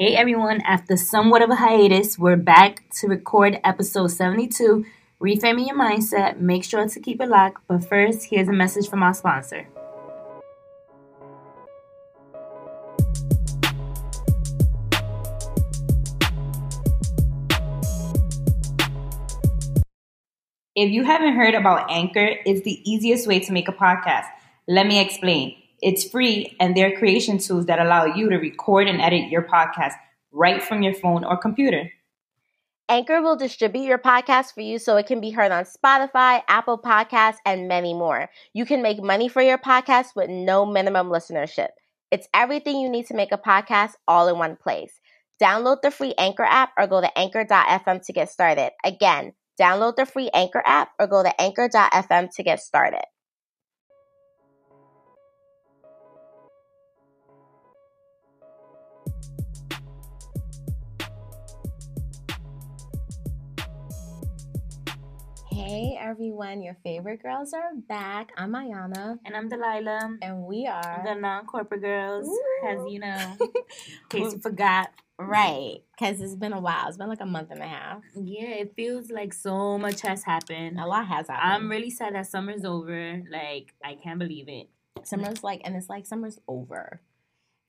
Hey everyone, after somewhat of a hiatus, we're back to record episode 72, Reframing Your Mindset. Make sure to keep it locked, but first, here's a message from our sponsor. If you haven't heard about Anchor, it's the easiest way to make a podcast. Let me explain. It's free, and there are creation tools that allow you to record and edit your podcast right from your phone or computer. Anchor will distribute your podcast for you so it can be heard on Spotify, Apple Podcasts, and many more. You can make money for your podcast with no minimum listenership. It's everything you need to make a podcast all in one place. Download the free Anchor app or go to anchor.fm to get started. Again, download the free Anchor app or go to anchor.fm to get started. Hey everyone, your favorite girls are back. I'm Ayana. And I'm Delilah. And we are the non-corporate girls, as you know, in case you forgot. Right, because it's been a while. It's been like a month and a half. Yeah, it feels like so much has happened. A lot has happened. I'm really sad that summer's over. Like, I can't believe it. Summer's over.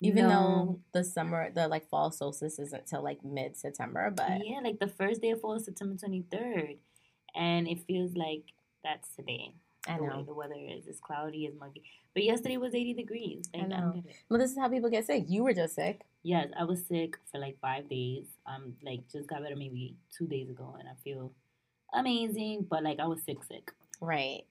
Even though the fall solstice isn't till like mid-September, but... Yeah, like the first day of fall is September 23rd. And it feels like that's today. I know. The way the weather is. It's cloudy, it's muggy. But yesterday was 80 degrees. I know. Well, this is how people get sick. You were just sick. Yes, I was sick for like 5 days. Just got better maybe 2 days ago, and I feel amazing. But like I was sick. Right.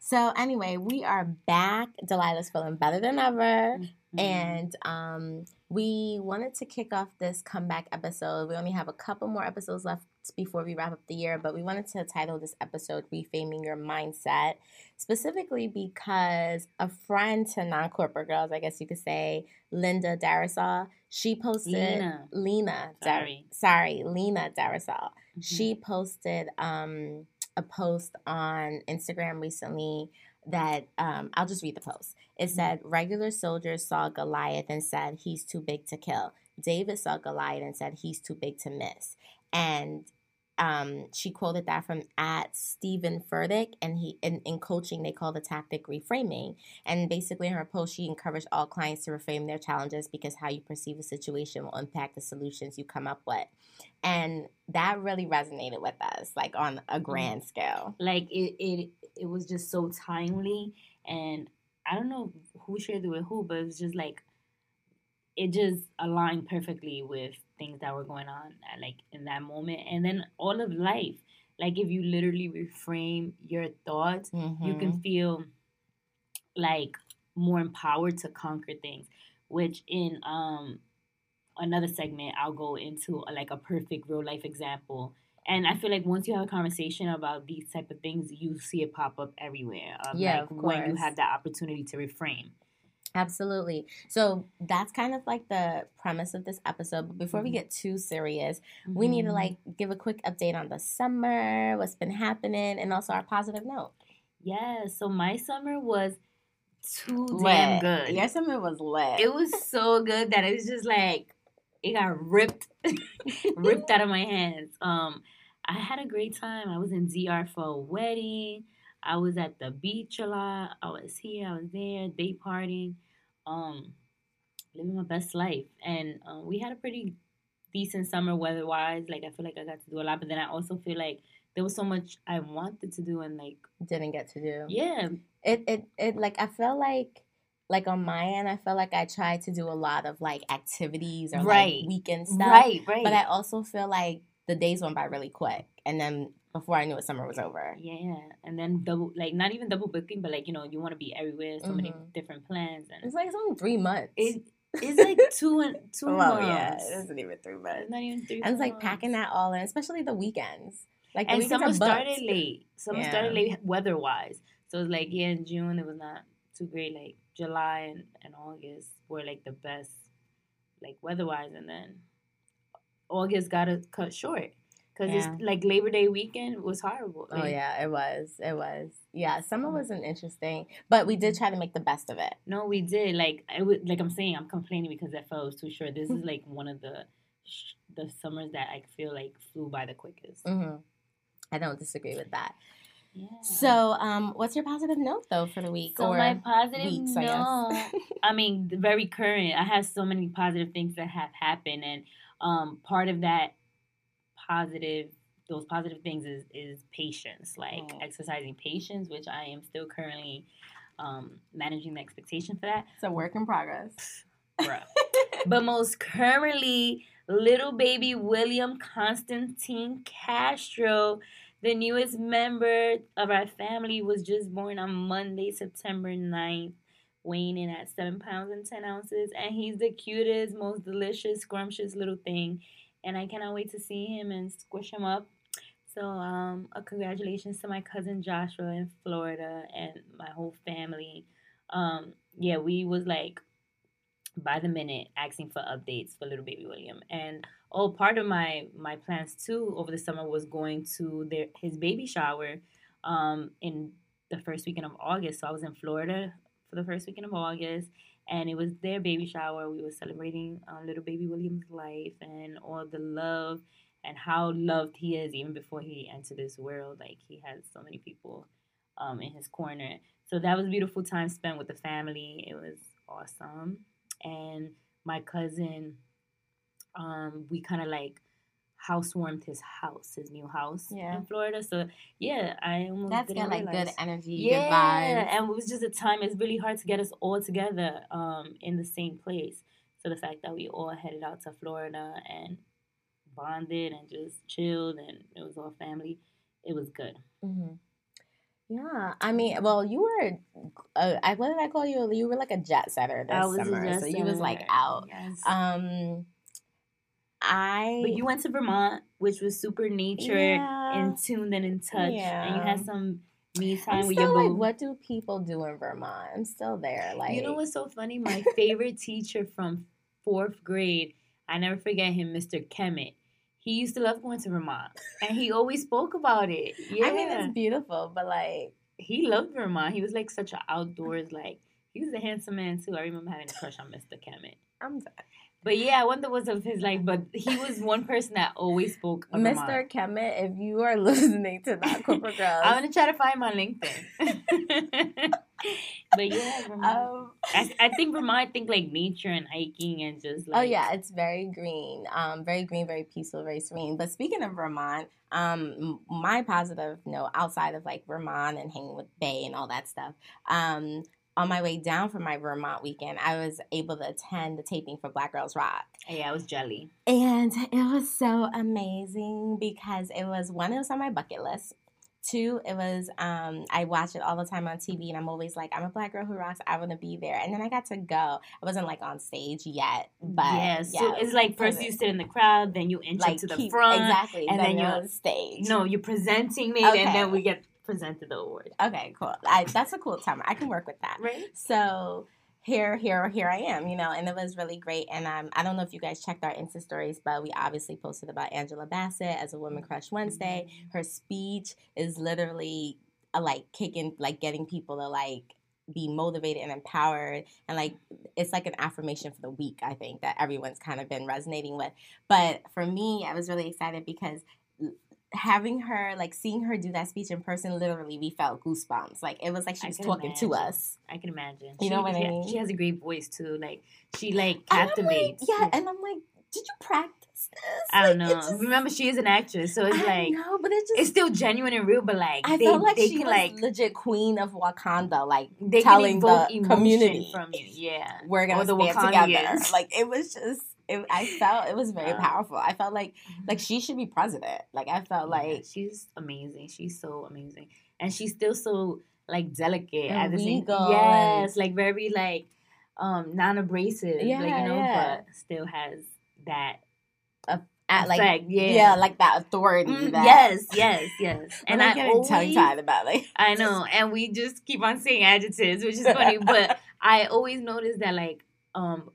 So anyway, we are back. Delilah's feeling better than ever. Mm-hmm. And we wanted to kick off this comeback episode. We only have a couple more episodes left before we wrap up the year, but we wanted to title this episode Reframing Your Mindset, specifically because a friend to non-corporate girls, I guess you could say, Lena Darasol, she posted... Lena Darasol. Mm-hmm. She posted a post on Instagram recently that, I'll just read the post. It said, regular soldiers saw Goliath and said, he's too big to kill. David saw Goliath and said, he's too big to miss. And she quoted that from Stephen Furtick, and he in coaching they call the tactic reframing. And basically in her post, she encouraged all clients to reframe their challenges because how you perceive a situation will impact the solutions you come up with. And that really resonated with us, like on a grand scale. Like it was just so timely, and I don't know who shared it with who, but it's just like it just aligned perfectly with things that were going on at, like in that moment, and then all of life. Like if you literally reframe your thoughts, you can feel like more empowered to conquer things, which in another segment I'll go into like a perfect real life example. And I feel like once you have a conversation about these type of things, you see it pop up everywhere. Of course. When you have that opportunity to reframe. Absolutely. So that's kind of like the premise of this episode. But before we get too serious, we need to like give a quick update on the summer, what's been happening, and also our positive note. Yeah. So my summer was too damn good. Your summer was lit. It was so good that it was just like it got ripped out of my hands. I had a great time. I was in DR for a wedding. I was at the beach a lot. I was here. I was there. Day partying. Living my best life. And we had a pretty decent summer weather-wise. Like, I feel like I got to do a lot. But then I also feel like there was so much I wanted to do and, like... Didn't get to do. Yeah. It like, I felt like... Like, on my end, I feel like I tried to do a lot of, like, activities or, like, weekend stuff. Right. But I also feel like the days went by really quick. And then... Before I knew it, summer was over. Yeah, and then not even double booking, but like, you know, you want to be everywhere. So many different plans, and it's only 3 months. It's like two months. Yeah, it isn't even 3 months. It's not even 3 months. And it's like packing that all in, especially the weekends. Like the weekends are booked. Summer started late weather wise. So it's like in June it was not too great. Like July and August were like the best, like weather wise, and then August got cut short. Because it's like Labor Day weekend was horrible. Right? Oh, yeah, it was. It was. Yeah, summer wasn't interesting, but we did try to make the best of it. No, we did. Like I was, like I'm saying, I'm complaining because I felt it was too short. This is like one of the summers that I feel like flew by the quickest. Mm-hmm. I don't disagree with that. Yeah. So, what's your positive note, though, for the week? So, my positive note, I mean, very current. I have so many positive things that have happened, and part of that positive, those positive things is patience, like exercising patience, which I am still currently managing the expectation for that. It's a work in progress. Bruh. But most currently, little baby William Constantine Castro, the newest member of our family, was just born on Monday, September 9th, weighing in at 7 pounds and 10 ounces. And he's the cutest, most delicious, scrumptious little thing. And I cannot wait to see him and squish him up. So congratulations to my cousin Joshua in Florida and my whole family. Yeah, we was like, by the minute, asking for updates for little baby William. And part of my plans too over the summer was going to his baby shower in the first weekend of August. So I was in Florida for the first weekend of August, and it was their baby shower. We were celebrating little baby William's life and all the love and how loved he is even before he entered this world. Like, he has so many people in his corner. So that was a beautiful time spent with the family. It was awesome. And my cousin, we kind of like housewarmed his new house in Florida. So yeah, I almost didn't realize. That's got like good energy, good vibes. And it was just a time. It's really hard to get us all together in the same place. So the fact that we all headed out to Florida and bonded and just chilled and it was all family, it was good. Mm-hmm. Yeah, I mean, well, you were, what did I call you? You were like a jet setter this summer, so you was like out. Yes. But you went to Vermont, which was super nature and tuned and in touch, and you had some me time with your boo. Like, what do people do in Vermont? I'm still there. Like, you know what's so funny? My favorite teacher from fourth grade, I never forget him, Mr. Kemet. He used to love going to Vermont, and he always spoke about it. Yeah. I mean, it's beautiful, but, like... He loved Vermont. He was, like, such an outdoors, like... He was a handsome man, too. I remember having a crush on Mr. Kemet. I'm done. But, yeah, I wonder what's of his life, but he was one person that always spoke of Vermont. Mr. Kemet, if you are listening to that, corporate girls... I'm going to try to find him on LinkedIn. But, yeah, Vermont. I think Vermont, like, nature and hiking and just, like... Oh, yeah, it's very green, very peaceful, very serene. But speaking of Vermont, my positive note outside of, like, Vermont and hanging with Bay and all that stuff... on my way down from my Vermont weekend, I was able to attend the taping for Black Girls Rock. Yeah, I was jelly. And it was so amazing because it was, one, it was on my bucket list. Two, it was, I watch it all the time on TV, and I'm always like, I'm a black girl who rocks. I want to be there. And then I got to go. I wasn't, like, on stage yet. But so it's like first you sit in the crowd, then you inch up to the front. Exactly. And then you're on stage. No, you're presenting maybe, and then we get... presented the award. Okay, cool. That's a cool time. I can work with that. Right. So here I am, you know, and it was really great. And I don't know if you guys checked our Insta stories, but we obviously posted about Angela Bassett as a Woman Crush Wednesday. Her speech is literally getting people to be motivated and empowered, and it's like an affirmation for the week, I think, that everyone's kind of been resonating with. But for me, I was really excited because having her, seeing her do that speech in person, literally, we felt goosebumps. Like, it was like she was talking to us. I can imagine. You know what I mean? She has a great voice, too. Like, she, captivates. And I'm like, did you practice this? I don't know. Remember, she is an actress, so it's no, but it's still genuine and real, but, I felt like she was legit queen of Wakanda, they telling the community from you. Yeah. We're going to stand together. It was just... I felt it was very powerful. I felt like she should be president. I felt she's amazing. She's so amazing, and she's still so delicate and regal. Yes, very non-abrasive. Yeah, but still has that effect. That authority. That, yes. And I'm getting tongue-tied about I know, and we just keep on saying adjectives, which is funny. But I always notice that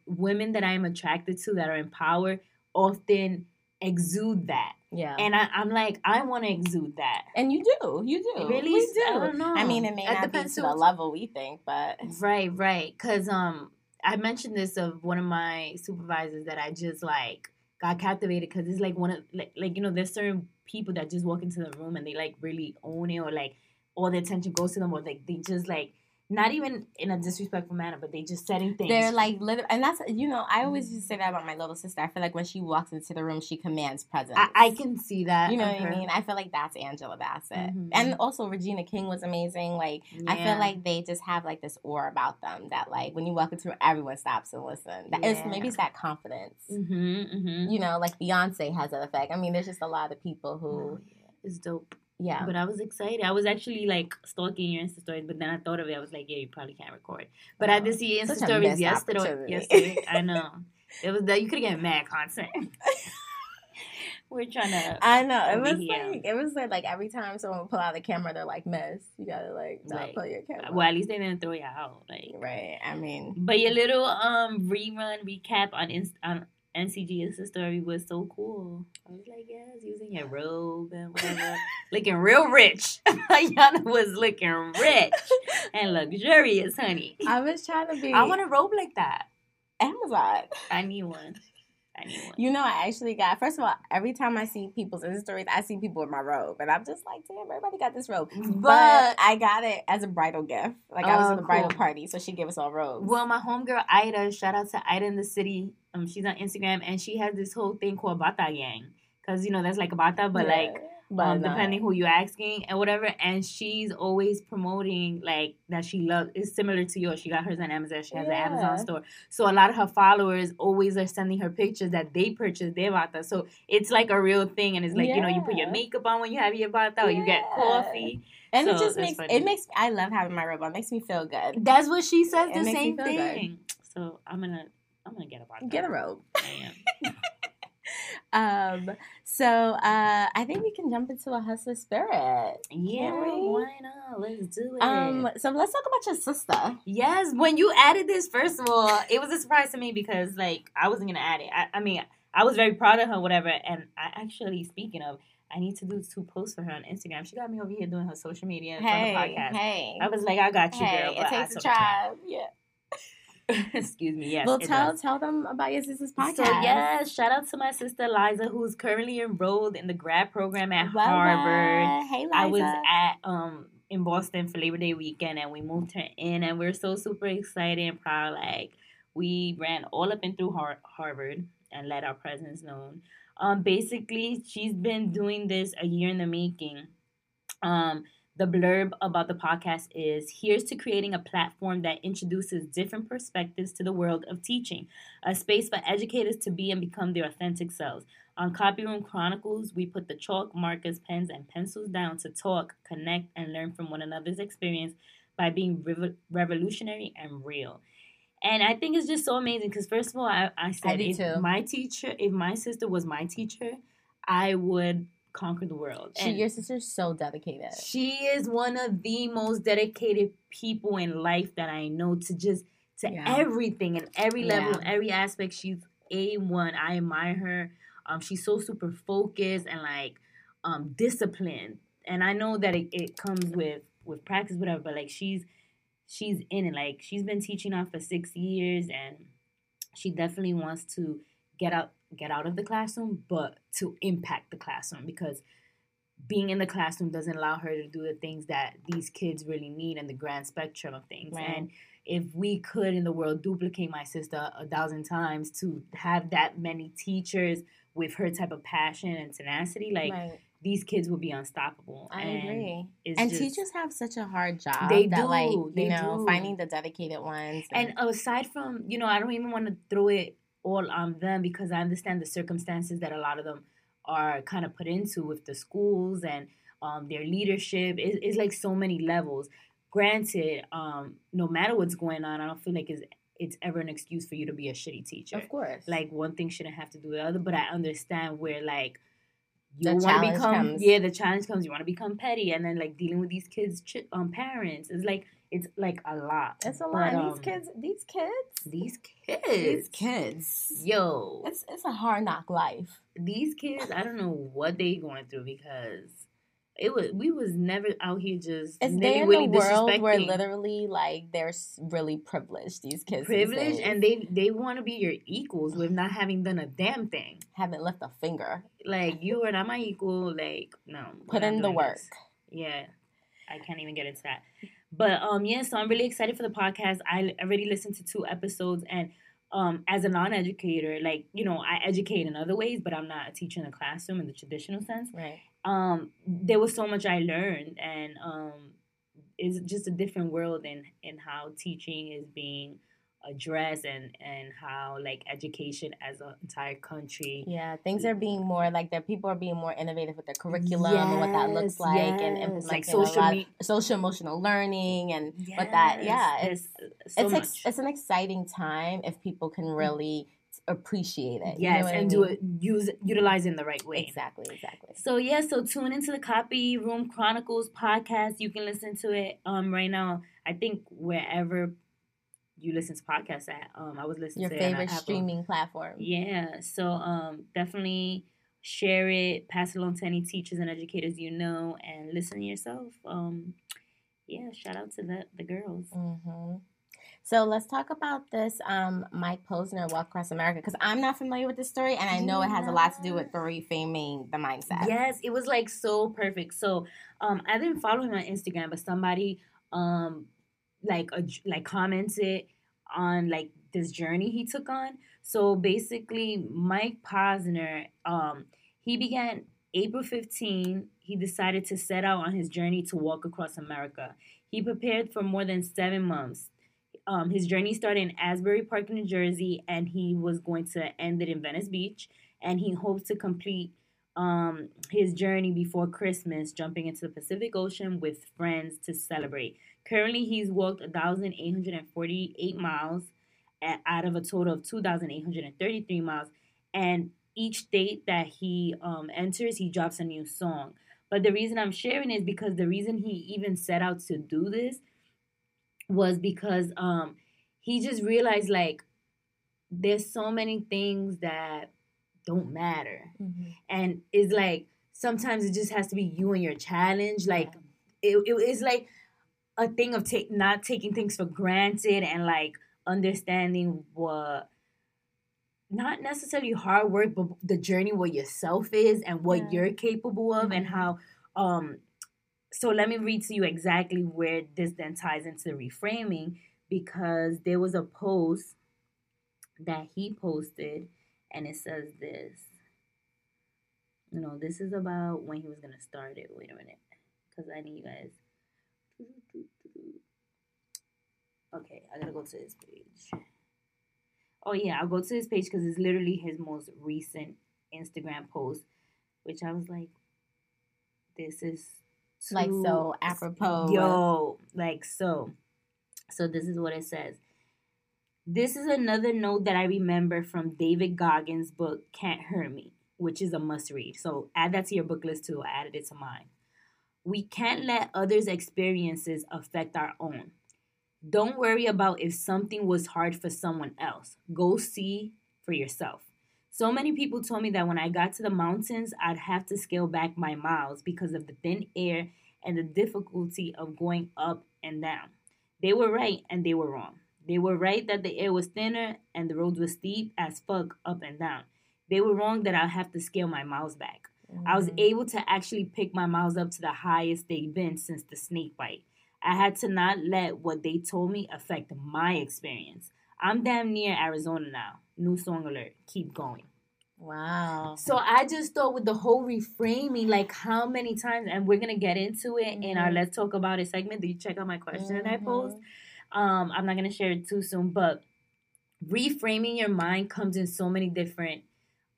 women that I am attracted to that are in power often exude that. Yeah. And I'm like, I want to exude that. And you do. You do. Really? We do. I don't know. I mean, it may not be to the level we think, but... Right, right. Because I mentioned this of one of my supervisors that I just, like, got captivated because it's, like, one of... Like, you know, there's certain people that just walk into the room and they, like, really own it or, like, all the attention goes to them or, like, they just, like... Not even in a disrespectful manner, but they just setting things. They're like, and that's, you know, I always used to say that about my little sister. I feel like when she walks into the room, she commands presence. I can see that. You know what I mean? I feel like that's Angela Bassett. Mm-hmm. And also Regina King was amazing. Like, yeah. I feel like they just have like this aura about them that like when you walk into it, everyone stops and listens. Maybe it's that confidence. Mm-hmm, mm-hmm. You know, like Beyonce has that effect. I mean, there's just a lot of people who. Oh, yeah. It's dope. Yeah. But I was excited. I was actually, like, stalking your Insta stories, but then I thought of it. I was like, yeah, you probably can't record. But I did see your Insta stories yesterday. I know. It was that you could get mad content. We're trying to... I know. It was like every time someone would pull out the camera, they're like, miss, you gotta, like, not pull your camera. Well, at least they didn't throw you out. Like, right. I mean... But your little rerun recap on NCG Insta story was so cool. I was like, yes, using your robe and whatever. Looking real rich. Ayana was looking rich and luxurious, honey. I was trying to be. I want a robe like that. Amazon. I need one. You know, I actually got, first of all, every time I see people's Insta stories, I see people with my robe. And I'm just like, damn, everybody got this robe. But I got it as a bridal gift. Like, I was at the bridal party, so she gave us all robes. Well, my homegirl, Ida, shout out to Ida in the city. She's on Instagram, and she has this whole thing called Bata Gang. Because, you know, that's like a Bata, but depending who you're asking and whatever. And she's always promoting, like, that she loves. It's similar to yours. She got hers on Amazon. She has an Amazon store. So a lot of her followers always are sending her pictures that they purchased their Bata. So it's like a real thing. And it's like, you know, you put your makeup on when you have your Bata. Or you get coffee. And so it just makes, funny. It makes, I love having my robe on. It makes me feel good. That's what she says, the same thing. Good. So I'm going to get a Bata. Get a robe. I am. So I think we can jump into a hustler spirit. Yeah, why not? Let's do it. So let's talk about your sister. Yes, when you added this, first of all, it was a surprise to me because, like, I wasn't going to add it. I mean, I was very proud of her, whatever, and I actually, speaking of, I need to do 2 posts for her on Instagram. She got me over here doing her social media on the podcast. Hey. I was like, I got you, girl. But it takes a tribe. Yeah. Excuse me, yes. Well, tell them about your sister's podcast. So, yes, shout out to my sister, Liza, who's currently enrolled in the grad program at Harvard. Hey, Liza. I was at in Boston for Labor Day weekend, and we moved her in, and we're so super excited and proud. Like, we ran all up and through Harvard and let our presence known. Basically, she's been doing this a year in the making. The blurb about the podcast is, here's to creating a platform that introduces different perspectives to the world of teaching, a space for educators to be and become their authentic selves. On Copy Room Chronicles, we put the chalk, markers, pens, and pencils down to talk, connect, and learn from one another's experience by being revolutionary and real. And I think it's just so amazing because, first of all, I said if my sister was my teacher, I would... conquer the world. Your sister's so dedicated. She is one of the most dedicated people in life that I know to everything and every level, every aspect. She's A1. I admire her. She's so super focused and like disciplined. And I know that it comes with practice, whatever, but like she's in it. Like she's been teaching now for 6 years and she definitely wants to get out of the classroom, but to impact the classroom because being in the classroom doesn't allow her to do the things that these kids really need and the grand spectrum of things. Right. And if we could in the world duplicate my sister 1,000 times to have that many teachers with her type of passion and tenacity, like these kids would be unstoppable. I agree. And teachers have such a hard job. They do. Finding the dedicated ones. And aside from, you know, I don't even want to throw it all on them because I understand the circumstances that a lot of them are kind of put into with the schools and their leadership. It's like so many levels. Granted, no matter what's going on, I don't feel like it's ever an excuse for you to be a shitty teacher. Of course. Like, one thing shouldn't have to do with the other, but I understand where, like, the challenge comes. You want to become petty, and then, like, dealing with these kids' parents. It's like, It's like a lot. It's a lot. But, these kids. Yo. It's a hard knock life. These kids, I don't know what they going through because we was never out here just it's there in the world where literally like they're really privileged. These kids privileged and they want to be your equals with not having done a damn thing. Haven't lift a finger. Like you are not my equal. Like no. Put in the work. This. Yeah, I can't even get into that. But yeah, so I'm really excited for the podcast. I already listened to 2 episodes and. As a non-educator, like, you know, I educate in other ways, but I'm not a teacher in the classroom in the traditional sense. Right. There was so much I learned, and it's just a different world in how teaching is being addressed and how, like, education as an entire country. Yeah, things are being more, like, their people are being more innovative with their curriculum and what that looks like and like social-emotional learning and what that, it's an exciting time if people can really appreciate it. Yes, you know what I mean? Do it, utilize it in the right way. Exactly. So, yeah, so tune into the Copy Room Chronicles podcast. You can listen to it right now. I think wherever you listen to podcasts at. I was listening to your favorite streaming platform. Yeah. So definitely share it, pass it along to any teachers and educators you know, and listen to yourself. Yeah, shout out to the girls. Mm-hmm. So let's talk about this Mike Posner Walk Across America, because I'm not familiar with this story, and I know it has a lot to do with reframing the mindset. Yes, it was like so perfect. So I didn't follow him on Instagram, but somebody commented on like this journey he took on. So basically, Mike Posner, he began April 15. He decided to set out on his journey to walk across America. He prepared for more than 7 months. His journey started in Asbury Park, New Jersey, and he was going to end it in Venice Beach. And he hopes to complete his journey before Christmas, jumping into the Pacific Ocean with friends to celebrate. Currently, he's walked 1,848 miles out of a total of 2,833 miles. And each state that he enters, he drops a new song. But the reason I'm sharing is because the reason he even set out to do this was because he just realized, like, there's so many things that don't matter. Mm-hmm. And it's like, sometimes it just has to be you and your challenge. Like, it's like a thing of not taking things for granted and, like, understanding what not necessarily hard work, but the journey where yourself is and what you're capable of and how so let me read to you exactly where this then ties into reframing, because there was a post that he posted and it says this. You know, this is about when he was going to start it. Wait a minute, because I need you guys. Okay, I gotta go to his page. Oh yeah, I'll go to his page because it's literally his most recent Instagram post, which I was like, this is too like so apropos. Yo, like so. So this is what it says. This is another note that I remember from David Goggins' book, Can't Hurt Me, which is a must read. So add that to your book list too. I added it to mine. We can't let others' experiences affect our own. Don't worry about if something was hard for someone else. Go see for yourself. So many people told me that when I got to the mountains, I'd have to scale back my miles because of the thin air and the difficulty of going up and down. They were right and they were wrong. They were right that the air was thinner and the roads were steep as fuck up and down. They were wrong that I'd have to scale my miles back. Mm-hmm. I was able to actually pick my miles up to the highest they've been since the snake bite. I had to not let what they told me affect my experience. I'm damn near Arizona now. New song alert. Keep going. Wow. So I just thought with the whole reframing, like how many times, and we're going to get into it in our Let's Talk About It segment. Do you check out my question that I posed? I'm not going to share it too soon, but reframing your mind comes in so many different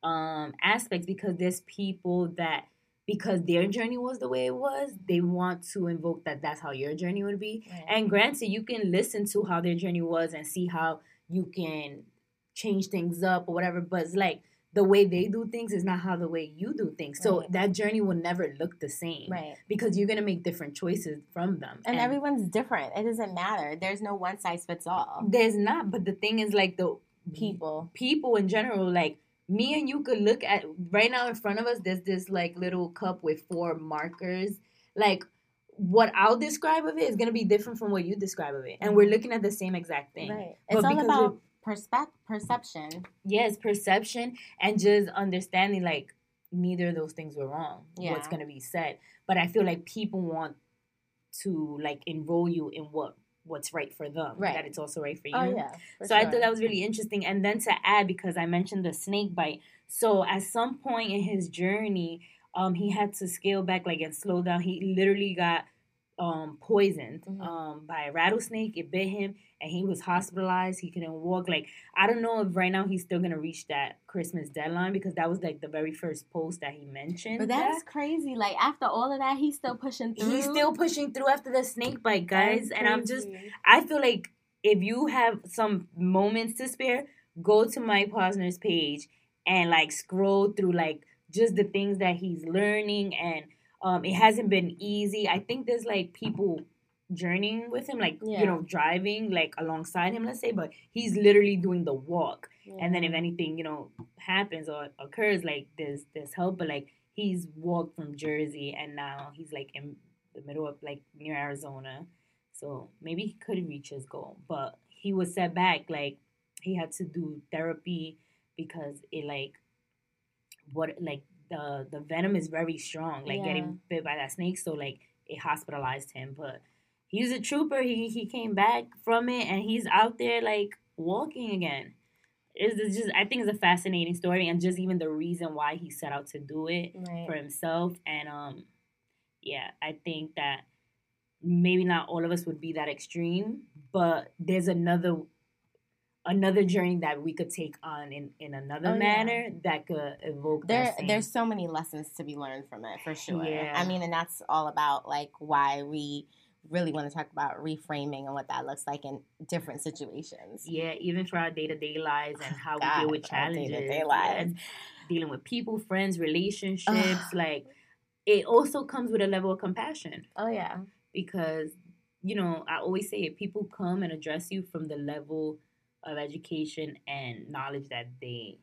aspects, because there's people that, because their journey was the way it was, they want to invoke that that's how your journey would be. Right. And granted, you can listen to how their journey was and see how you can change things up or whatever. But it's like, the way they do things is not how the way you do things. So that journey will never look the same. Right. Because you're going to make different choices from them. And everyone's different. It doesn't matter. There's no one size fits all. There's not. But the thing is, like, the people in general, like, me and you could look at, right now in front of us, there's this, like, little cup with four markers. Like, what I'll describe of it is going to be different from what you describe of it. And we're looking at the same exact thing. Right. It's but all about perception. Yes, perception and just understanding, like, neither of those things were wrong. Yeah. What's going to be said. But I feel like people want to, like, enroll you in what's right for them. Right. That it's also right for you. Oh, yeah. For sure. I thought that was really interesting. And then to add, because I mentioned the snake bite. So at some point in his journey, he had to scale back, like, and slow down. He literally got poisoned by a rattlesnake. It bit him, and he was hospitalized. He couldn't walk. Like, I don't know if right now he's still going to reach that Christmas deadline, because that was, like, the very first post that he mentioned. But that is crazy. Like, after all of that, he's still pushing through. He's still pushing through after the snake bite, guys. And I feel like if you have some moments to spare, go to Mike Posner's page and, like, scroll through, like, just the things that he's learning, and it hasn't been easy. I think there's, like, people journeying with him, like, you know, driving, like, alongside him, let's say, but he's literally doing the walk. Yeah. And then if anything, you know, happens or occurs, like, there's help, but, like, he's walked from Jersey, and now he's, like, in the middle of, like, near Arizona. So maybe he could reach his goal, but he was set back. Like, he had to do therapy because it, like, the venom is very strong, like, getting bit by that snake, so, like, it hospitalized him. But he was a trooper. He came back from it, and he's out there, like, walking again. It's just, I think it's a fascinating story, and just even the reason why he set out to do it for himself. And I think that maybe not all of us would be that extreme, but there's another journey that we could take on in another manner that could evoke that same. There's so many lessons to be learned from it, for sure. Yeah. I mean, and that's all about, like, why we really want to talk about reframing and what that looks like in different situations. Yeah, even for our day-to-day lives and how we deal with challenges. Day-to-day lives. Dealing with people, friends, relationships. Like, it also comes with a level of compassion. Oh, yeah. Because, you know, I always say if people come and address you from the level of education and knowledge that they,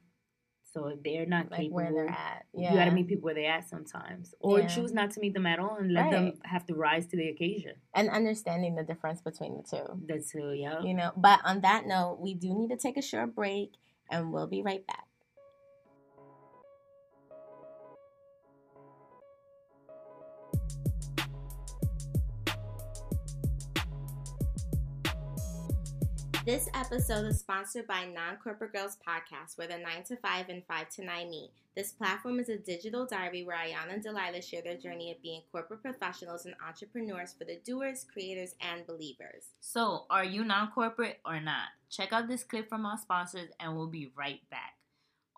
so if they're not like capable, where they're at, you gotta meet people where they're at sometimes, or choose not to meet them at all and let them have to rise to the occasion. And understanding the difference between the two. The two, yeah. You know, but on that note, we do need to take a short break, and we'll be right back. This episode is sponsored by Non-Corporate Girls Podcast, where the 9 to 5 and 5 to 9 meet. This platform is a digital diary where Ayana and Delilah share their journey of being corporate professionals and entrepreneurs for the doers, creators, and believers. So, are you non-corporate or not? Check out this clip from our sponsors, and we'll be right back.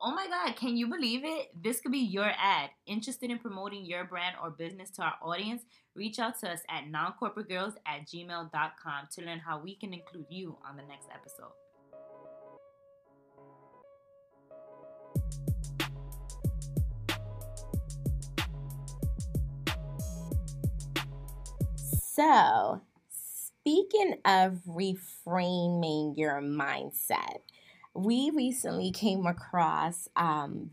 Oh my God, can you believe it? This could be your ad. Interested in promoting your brand or business to our audience? Reach out to us at noncorporategirls@gmail.com to learn how we can include you on the next episode. So, speaking of reframing your mindset, we recently came across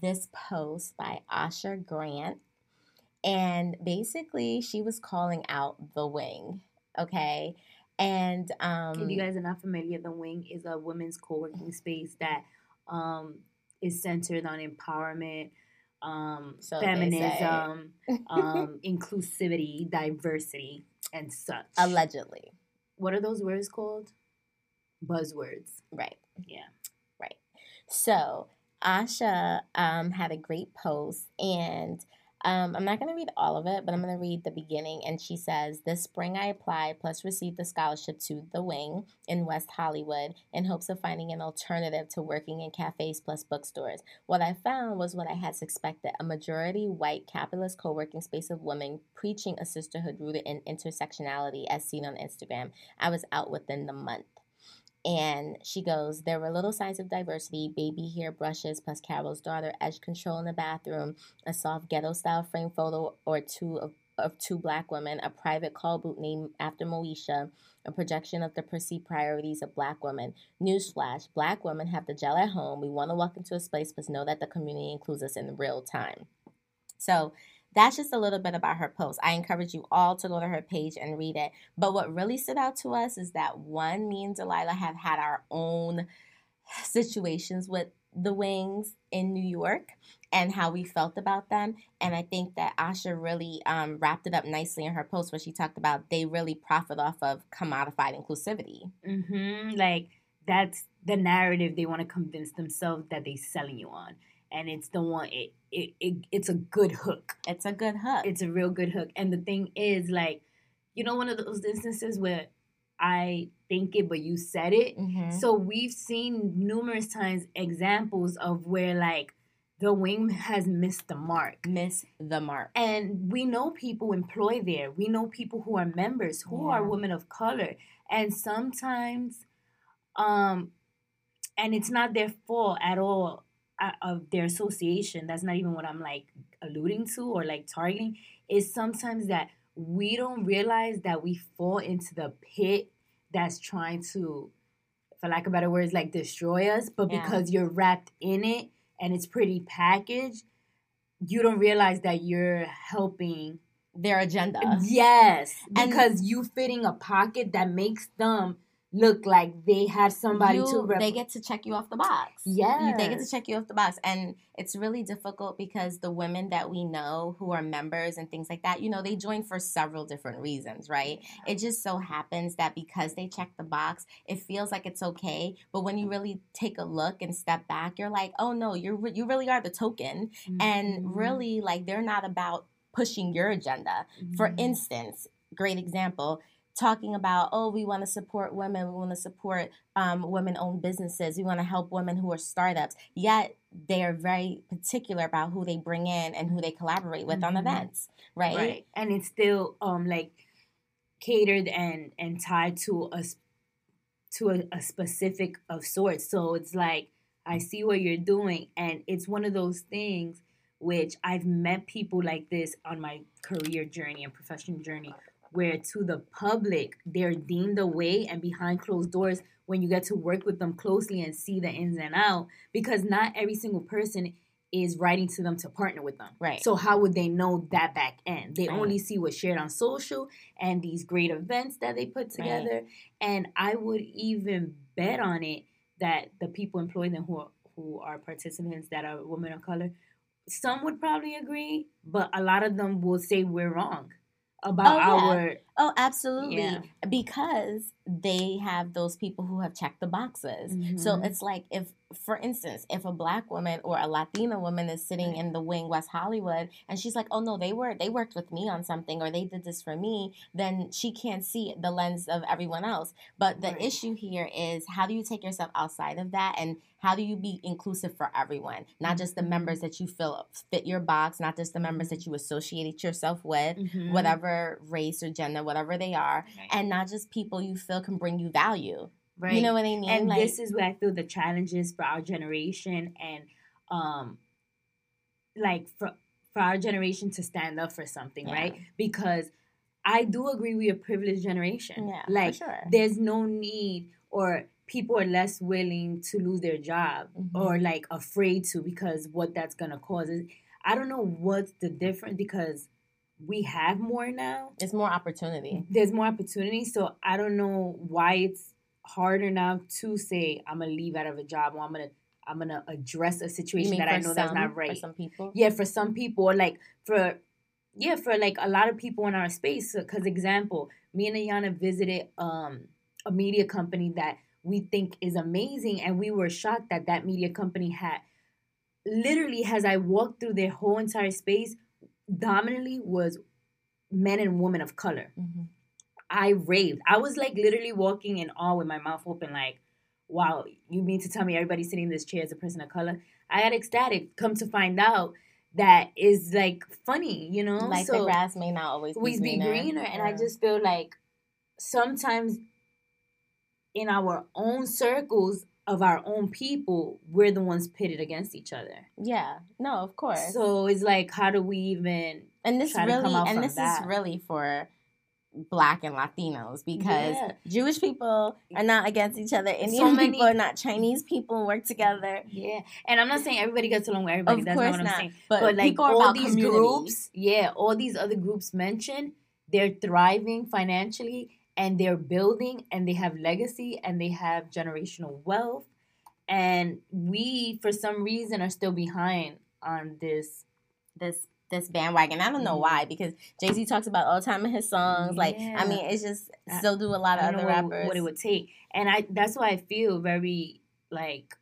this post by Asha Grant, and basically she was calling out The Wing, okay? And if you guys are not familiar, The Wing is a women's co-working space that is centered on empowerment, feminism, inclusivity, diversity, and such. Allegedly. What are those words called? Buzzwords. Right. Yeah. So, Asha had a great post, and I'm not going to read all of it, but I'm going to read the beginning, and she says, "This spring I applied, plus received a scholarship to The Wing in West Hollywood in hopes of finding an alternative to working in cafes plus bookstores. What I found was what I had suspected, a majority white capitalist co-working space of women preaching a sisterhood rooted in intersectionality as seen on Instagram. I was out within the month. And she goes, there were little signs of diversity, baby hair brushes plus Carol's daughter, edge control in the bathroom, a soft ghetto-style frame photo or two of two black women, a private call boot named after Moesha, a projection of the perceived priorities of black women. Newsflash, black women have to gel at home. We want to walk into a space but know that the community includes us in real time. So that's just a little bit about her post. I encourage you all to go to her page and read it. But what really stood out to us is that, one, me and Delilah have had our own situations with the Wings in New York and how we felt about them. And I think that Asha really wrapped it up nicely in her post where she talked about they really profit off of commodified inclusivity. Mm-hmm. Like, that's the narrative they want to convince themselves that they're selling you on. And it's the one, it's a good hook. It's a good hook. It's a real good hook. And the thing is, like, you know, one of those instances where I think it, but you said it. Mm-hmm. So we've seen numerous times examples of where, like, the Wing has missed the mark. Missed the mark. And we know people employed there. We know people who are members, who are women of color. And sometimes, and it's not their fault at all. Of their association, that's not even what I'm, like, alluding to or, like, targeting, is sometimes that we don't realize that we fall into the pit that's trying to, for lack of better words, like, destroy us, but because you're wrapped in it and it's pretty packaged, you don't realize that you're helping their agenda. Yes, because you fit in a pocket that makes them look like they have somebody they get to check you off the box. Yeah. They get to check you off the box. And it's really difficult because the women that we know who are members and things like that, you know, they join for several different reasons, right? It just so happens that because they check the box, it feels like it's okay. But when you really take a look and step back, you're like, oh, no, you really are the token. Mm-hmm. And really, like, they're not about pushing your agenda. Mm-hmm. For instance, great example, talking about, oh, we want to support women, we want to support women-owned businesses, we want to help women who are startups, yet they are very particular about who they bring in and who they collaborate with on events, right? And it's still, like, catered and tied to a specific of sorts. So it's like, I see what you're doing, and it's one of those things which I've met people like this on my career journey and professional journey, where to the public, they're deemed away and behind closed doors when you get to work with them closely and see the ins and out, because not every single person is writing to them to partner with them. Right. So how would they know that back end? They only see what's shared on social and these great events that they put together. Right. And I would even bet on it that the people employed them who are participants that are women of color, some would probably agree, but a lot of them will say we're wrong. Absolutely. Yeah. Because they have those people who have checked the boxes. Mm-hmm. So it's like if, for instance, if a black woman or a Latina woman is sitting in the Wing, West Hollywood, and she's like, oh, no, they worked with me on something or they did this for me, then she can't see the lens of everyone else. But the issue here is how do you take yourself outside of that and how do you be inclusive for everyone, not just the members that you feel fit your box, not just the members that you associate yourself with, whatever race or gender, whatever they are, and not just people you feel can bring you value. Right. You know what I mean? And like, this is where I feel the challenges for our generation and, for our generation to stand up for something, right? Because I do agree we are a privileged generation. Yeah, like, for sure. There's no need or people are less willing to lose their job or, like, afraid to because what that's going to cause is, I don't know what's the difference because we have more now. It's more opportunity. There's more opportunity. So I don't know why it's harder now to say I'm gonna leave out of a job or I'm gonna address a situation that I know that's not right. For some people, for some people, for a lot of people in our space. Because example, me and Ayana visited a media company that we think is amazing, and we were shocked that media company had literally, as I walked through their whole entire space, dominantly was men and women of color. Mm-hmm. I raved. I was, like, literally walking in awe with my mouth open, like, wow, you mean to tell me everybody sitting in this chair is a person of color? I got ecstatic. Come to find out that is, like, funny, you know? Like, so the grass may not always be greener. And I just feel like sometimes in our own circles of our own people, we're the ones pitted against each other. Yeah. No, of course. So it's like, how do we even try to come out from that? Is really for Black and Latinos, because Jewish people are not against each other. Indian people are not. Chinese people work together. Yeah. And I'm not saying everybody gets along with everybody. That's not what I'm saying. But like all these groups, all these other groups mentioned, they're thriving financially and they're building and they have legacy and they have generational wealth. And we, for some reason, are still behind on this bandwagon. I don't know why, because Jay-Z talks about all the time in his songs. Like, I mean, it's just still do a lot of other rappers. What it would take. And that's why I feel very, like,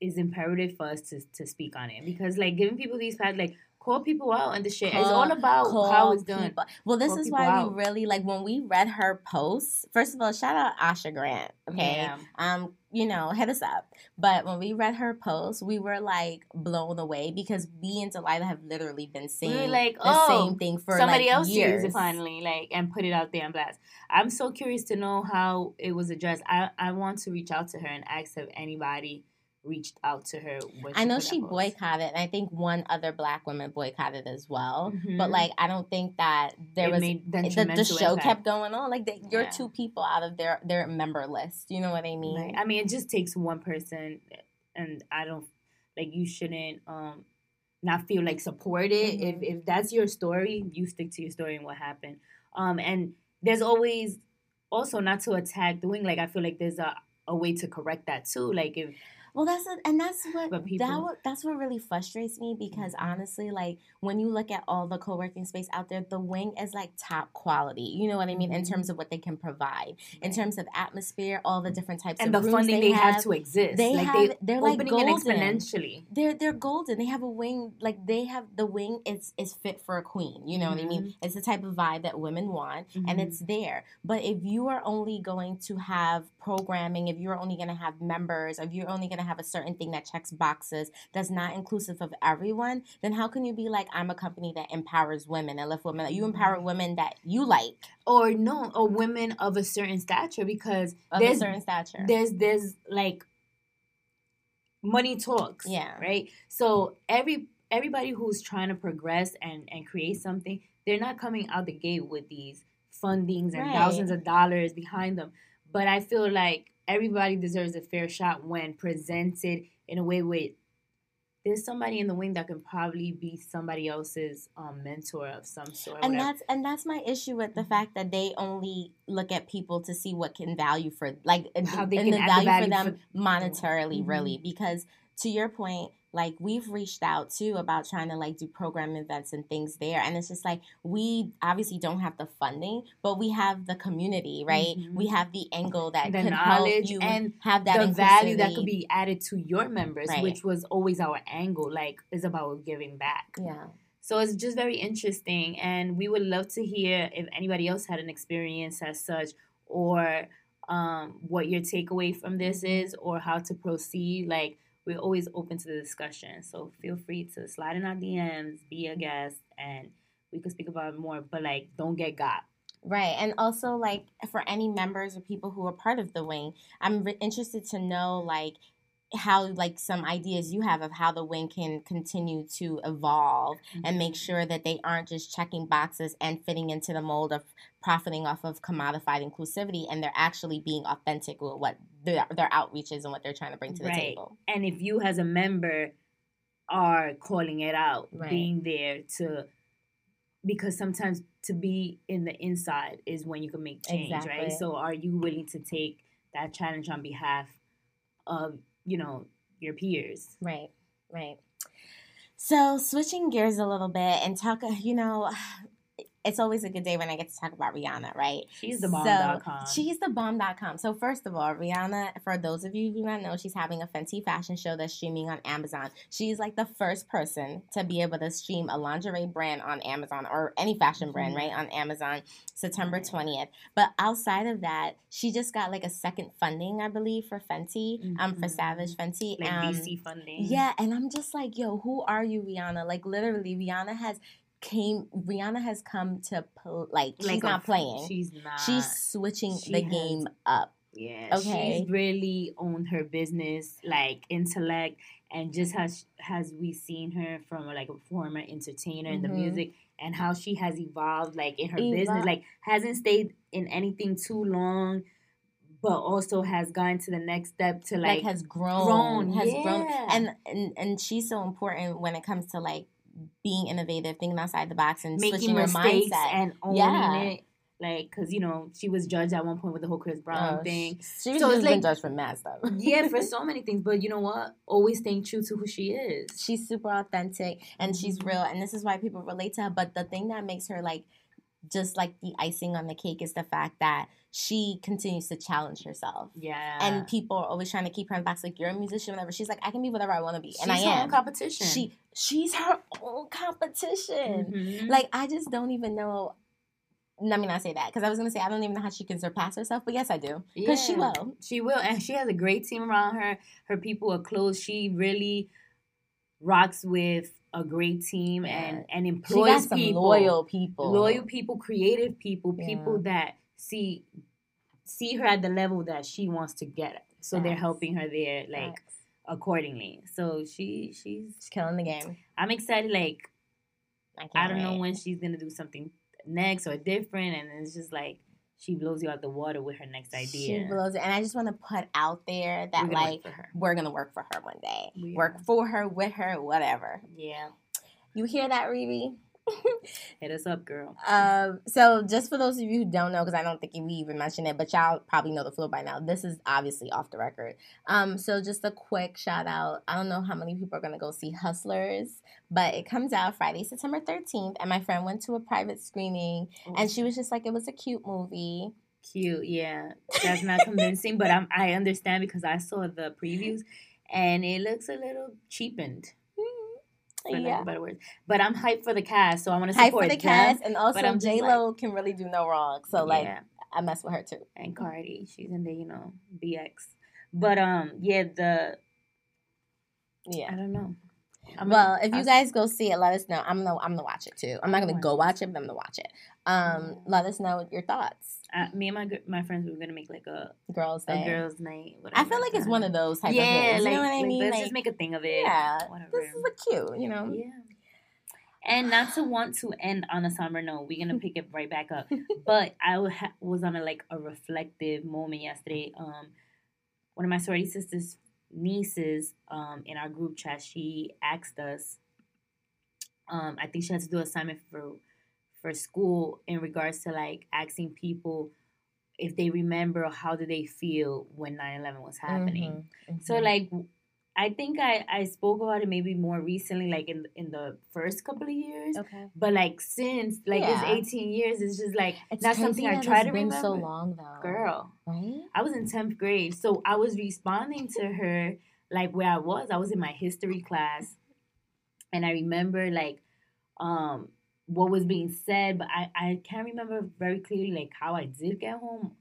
it's imperative for us to speak on it. Because, like, giving people these pads, like, call people out and the shit. It's all about how it's done. Well, this is why we really, like, when we read her posts, first of all, shout out Asha Grant, okay? Yeah. You know, hit us up. But when we read her posts, we were, like, blown away because we and Delilah have literally been saying the same thing for, somebody else years. Used it finally, like, and put it out there and blast. I'm so curious to know how it was addressed. I want to reach out to her and ask if anybody reached out to her. I know she boycotted, and I think one other Black woman boycotted as well. Mm-hmm. But like, I don't think that there was the show impact. Kept going on. Like, you're two people out of their member list. You know what I mean? Like, I mean, it just takes one person, and I don't like. You shouldn't not feel like supported. Mm-hmm. If that's your story, you stick to your story and what happened. And there's always also not to attack the Wing. Like, I feel like there's a way to correct that too. Like if. Well, that's what really frustrates me because honestly, like when you look at all the co-working space out there, the Wing is like top quality. You know what I mean? In terms of what they can provide, in terms of atmosphere, all the different types of rooms, and the funding they have to exist. They're opening like golden. Exponentially. They're golden. They have a Wing like they have the Wing. It's fit for a queen. You know what I mean? It's the type of vibe that women want, and it's there. But if you are only going to have programming, if you're only going to have members, if you're only going to have a certain thing that checks boxes that's not inclusive of everyone, then how can you be like, I'm a company that empowers women and lift women? You empower women that you like. Or women of a certain stature because there's like money talks. Yeah. Right? So everybody who's trying to progress and create something, they're not coming out the gate with these fundings and thousands of dollars behind them. But I feel like everybody deserves a fair shot when presented in a way where there's somebody in the Wing that can probably be somebody else's mentor of some sort. And that's my issue with the fact that they only look at people to see what can value for like how they can add the value for them monetarily, really. Because to your point, like we've reached out too about trying to like do program events and things there. And it's just like, we obviously don't have the funding, but we have the community, right? Mm-hmm. We have the angle that can help you and have that the value that could be added to your members, which was always our angle, like is about giving back. Yeah. So it's just very interesting. And we would love to hear if anybody else had an experience as such or what your takeaway from this is or how to proceed. Like, we're always open to the discussion, so feel free to slide in our DMs, be a guest, and we can speak about it more, but, like, don't get got. Right, and also, like, for any members or people who are part of the Wing, I'm interested to know, like, how, like, some ideas you have of how the Wing can continue to evolve and make sure that they aren't just checking boxes and fitting into the mold of profiting off of commodified inclusivity, and they're actually being authentic with what their outreach is and what they're trying to bring to the table. And if you as a member are calling it out, being there to, because sometimes to be in the inside is when you can make change, right? So are you willing to take that challenge on behalf of, you know, your peers? Right. So switching gears a little bit and talk, you know, it's always a good day when I get to talk about Rihanna, right? She's the bomb.com. So first of all, Rihanna, for those of you who do not know, she's having a Fenty fashion show that's streaming on Amazon. She's like the first person to be able to stream a lingerie brand on Amazon or any fashion brand, right, on Amazon September 20th. But outside of that, she just got like a second funding, I believe, for Fenty, for Savage Fenty. Like VC funding. Yeah, and I'm just like, yo, who are you, Rihanna? Like literally, Rihanna has come to, like, she's not playing. She's switching the game up. Yeah, okay. She's really owned her business, like, intellect, and just has we seen her from, like, a former entertainer in the music, and how she has evolved, like, in her business. Like, hasn't stayed in anything too long, but also has gone to the next step to, like... Like, has grown. Grown. And she's so important when it comes to, like, being innovative, thinking outside the box, and making switching her mindset. And owning it. Like, because, you know, she was judged at one point with the whole Chris Brown thing. She's so been judged for mad stuff. Yeah, for so many things. But you know what? Always staying true to who she is. She's super authentic, and she's real. And this is why people relate to her. But the thing that makes her, like, just, like, the icing on the cake is the fact that she continues to challenge herself. Yeah. And people are always trying to keep her in box. Like, you're a musician, whatever. She's like, I can be whatever I want to be. And I am. She's her own competition. She's her own competition. Mm-hmm. Like, I just don't even know... Let me not say that, because I was going to say I don't even know how she can surpass herself, but yes, I do, because she will. She will, and she has a great team around her. Her people are close. She really rocks with a great team and employs people. She got some loyal people, creative people, people that see her at the level that she wants to get at. So they're helping her there, like, accordingly. So she's killing the game. I'm excited. Like, I don't know when she's going to do something next or different, and it's just like she blows you out the water with her next idea. She blows it, and I just want to put out there that we're gonna work for her one day, work for her, with her, whatever. Yeah, you hear that, Riri? Hit us up, girl. So just for those of you who don't know, because I don't think we even mentioned it, but y'all probably know the flow by now. This is obviously off the record. So just a quick shout out. I don't know how many people are gonna go see Hustlers, but it comes out Friday, September 13th. And my friend went to a private screening, and she was just like, it was a cute movie. Cute, yeah. That's not convincing, but I understand, because I saw the previews, and it looks a little cheapened. Better words. But I'm hyped for the cast, so I want to support them. Hyped for the cast, and also J-Lo can really do no wrong. So, I mess with her, too. And Cardi, she's in the, you know, BX. But, I don't know. If you guys go see it, let us know. I'm gonna watch it, too. I'm not going to go watch it, but I'm going to watch it. Let us know your thoughts. Me and my friends, we were going to make, like, a girls' day. A girls' night. I feel like it's one of those type of things. You know what I mean? Let's just make a thing of it. Yeah. Whatever. This is cute, you know? Yeah. And not to want to end on a somber note, we're going to pick it right back up. But I was on, a reflective moment yesterday. One of my sorority sisters' nieces in our group chat, she asked us, I think she had to do an assignment for school in regards to, asking people if they remember or how did they feel when 9/11 was happening. Mm-hmm. So, I think I spoke about it maybe more recently, in the first couple of years. Okay. But, since, it's 18 years, it's just, it's not something I try to remember. It's been so long, though. Girl. Right? I was in 10th grade, so I was responding to her, where I was. I was in my history class, and I remember, what was being said, but I can't remember very clearly, how I did get home.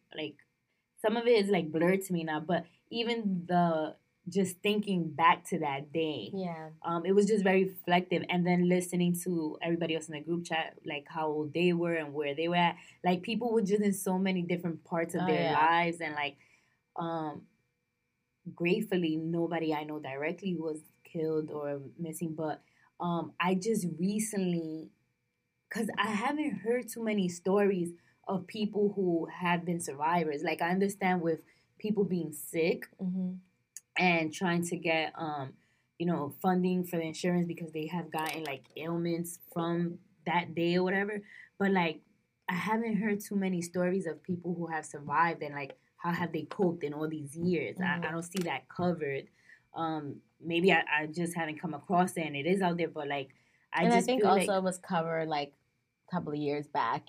Some of it is, blurred to me now, but even the... Just thinking back to that day. Yeah. It was just very reflective. And then listening to everybody else in the group chat, how old they were and where they were at. People were just in so many different parts of their lives. And, gratefully, nobody I know directly was killed or missing. But I just recently, because I haven't heard too many stories of people who have been survivors. I understand with people being sick. Mm-hmm. And trying to get, funding for the insurance because they have gotten, ailments from that day or whatever. But, I haven't heard too many stories of people who have survived and, how have they coped in all these years. Mm-hmm. I don't see that covered. Maybe I just haven't come across it, and it is out there. But, I think also it was covered, a couple of years back,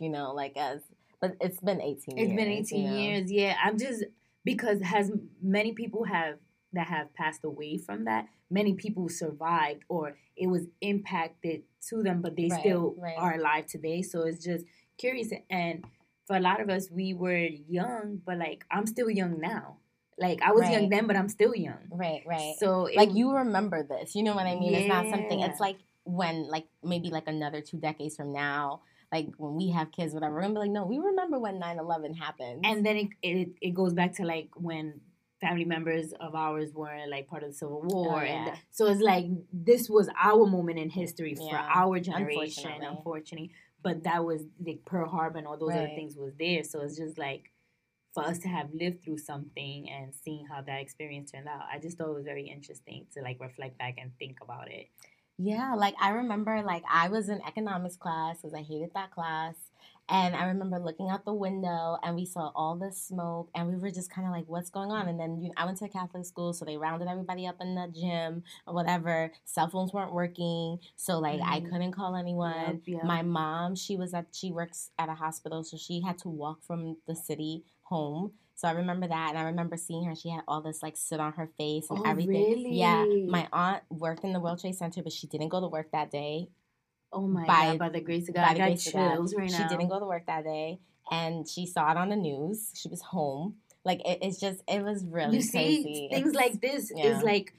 but it's been 18 years. It's been 18 years, yeah. I'm just, because as many people have, that have passed away from that, many people survived or it was impacted to them, but they still are alive today. So it's just curious. And for a lot of us, we were young, but I'm still young now. I was young then, but I'm still young. Right. So you remember this, you know what I mean? Yeah. It's not something, it's when maybe another 2 decades from now, like when we have kids, whatever, we're gonna be like, no, we remember when 9/11 happened. And then it goes back to like when family members of ours were like part of the Civil War, and so it's like this was our moment in history for our generation, unfortunately. But that was like Pearl Harbor and all those other things was there, so it's just like for us to have lived through something and seeing how that experience turned out. I just thought it was very interesting to like reflect back and think about it. Yeah, like I remember like I was in economics class because I hated that class. And I remember looking out the window, and we saw all the smoke, and we were just kind of like, what's going on? And then I went to a Catholic school, so they rounded everybody up in the gym or whatever. Cell phones weren't working, so, like, I couldn't call anyone. Yep. My mom, she works at a hospital, so she had to walk from the city home. So I remember that, and I remember seeing her. She had all this, like, soot on her face and everything. Really? Yeah. My aunt worked in the World Trade Center, but she didn't go to work that day. Oh, my God, by the grace of God. I got chills right now. She didn't go to work that day, and she saw it on the news. She was home. Like, it's just, it was really crazy. Things like this is, like,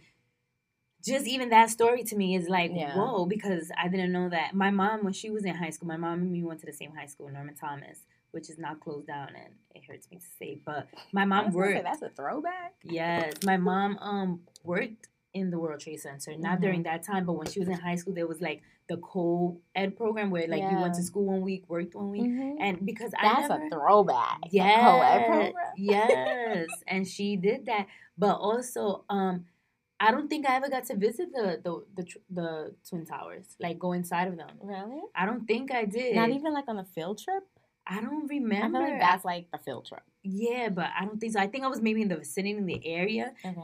just even that story to me is, like, whoa, because I didn't know that. My mom, when she was in high school, my mom and me went to the same high school, Norman Thomas, which is now closed down, and it hurts me to say, but my mom worked. That's a throwback? Yes. My mom worked in the World Trade Center, not during that time, but when she was in high school, there was, like, the co-ed program where, like, you went to school 1 week, worked 1 week. Mm-hmm. And because that's a throwback. Yeah. Co-ed program. Yes. And she did that. But also, I don't think I ever got to visit the Twin Towers, like, go inside of them. Really? I don't think I did. Not even, like, on a field trip? I don't remember. I feel like that's, like, the field trip. Yeah, but I don't think so. I think I was maybe in the vicinity, in the area. Okay.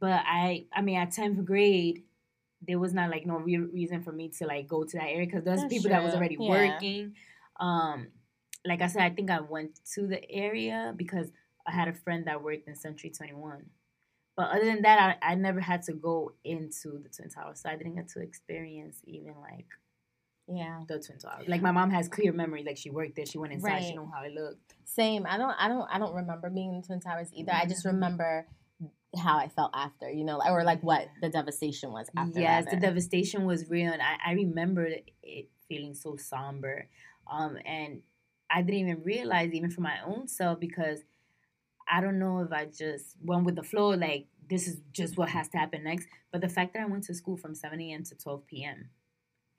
But, I mean, at 10th grade, there was not, like, no real reason for me to, like, go to that area because there's people that was already working. Like I said, I think I went to the area because I had a friend that worked in Century 21. But other than that, I never had to go into the Twin Towers, so I didn't get to experience even, like, the Twin Towers. Like, my mom has clear memory. Like, she worked there. She went inside. Right. She knew how it looked. Same. I don't remember being in the Twin Towers either. I just remember how I felt after, you know, or like what the devastation was after. Yes, the devastation was real, and I remember it feeling so somber, and I didn't even realize even for my own self, because I don't know if I just went with the flow, like this is just what has to happen next. But the fact that I went to school from 7 a.m. to 12 p.m.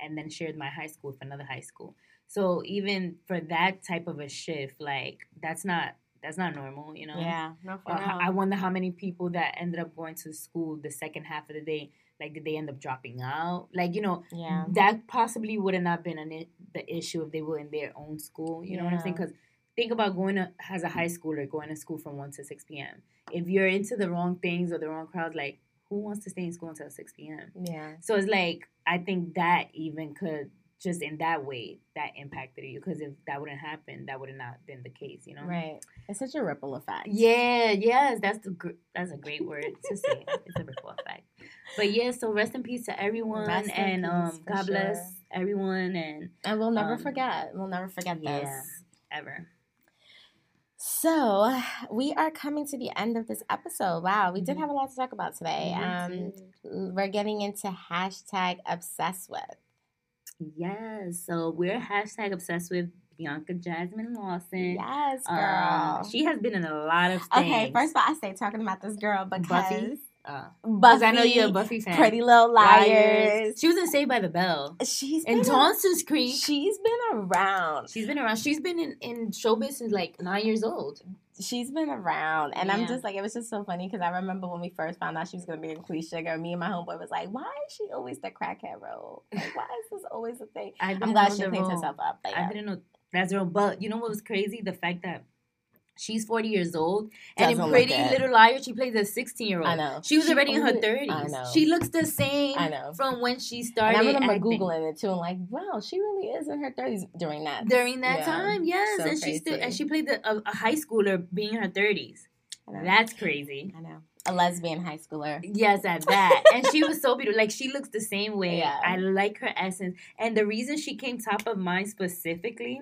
and then shared my high school with another high school, so even for that type of a shift, like that's not normal, you know? Yeah. I wonder how many people that ended up going to school the second half of the day, like, did they end up dropping out? Like, you know, that possibly would have not been the issue if they were in their own school. You know what I'm saying? Because think about going as a high schooler, going to school from 1 to 6 p.m. If you're into the wrong things or the wrong crowd, like, who wants to stay in school until 6 p.m.? Yeah. So it's like, I think that even could, just in that way, that impacted you. Because if that wouldn't happen, that would have not been the case, you know? Right. It's such a ripple effect. Yeah, yes. That's a great word to say. It's a ripple effect. But, yeah, so rest in peace to everyone. And God bless everyone. And we'll never forget. We'll never forget this. Yeah, ever. So, we are coming to the end of this episode. Wow, we did have a lot to talk about today. We're getting into #obsessed with. Yes, so we're #obsessed with Bianca Jasmine Lawson. Yes, girl. She has been in a lot of things. Okay, first of all, I stay talking about this girl because Buffy. Buffy, I know you're a Buffy fan. Pretty Little Liars. She was in Saved by the Bell. She's in Dawson's Creek. She's been around. She's been in showbiz since like 9 years old. She's been around, and I'm just like, it was just so funny because I remember when we first found out she was gonna be in Queen Sugar, me and my homeboy was like, why is she always the crackhead role? Like, why is this always a thing? I'm glad she cleaned herself up. But I didn't know that's real. But you know what was crazy? The fact that she's 40 years old, and in Pretty Little Liars, she plays a 16-year-old. I know. She was already in her 30s. I know. She looks the same from when she started. And I remember Googling it, too, and like, wow, she really is in her 30s during that. During that time, yes. So and she still, and she played a high schooler being in her 30s. That's crazy. I know. A lesbian high schooler. Yes, at that. And she was so beautiful. Like, she looks the same way. Yeah. I like her essence. And the reason she came top of mind specifically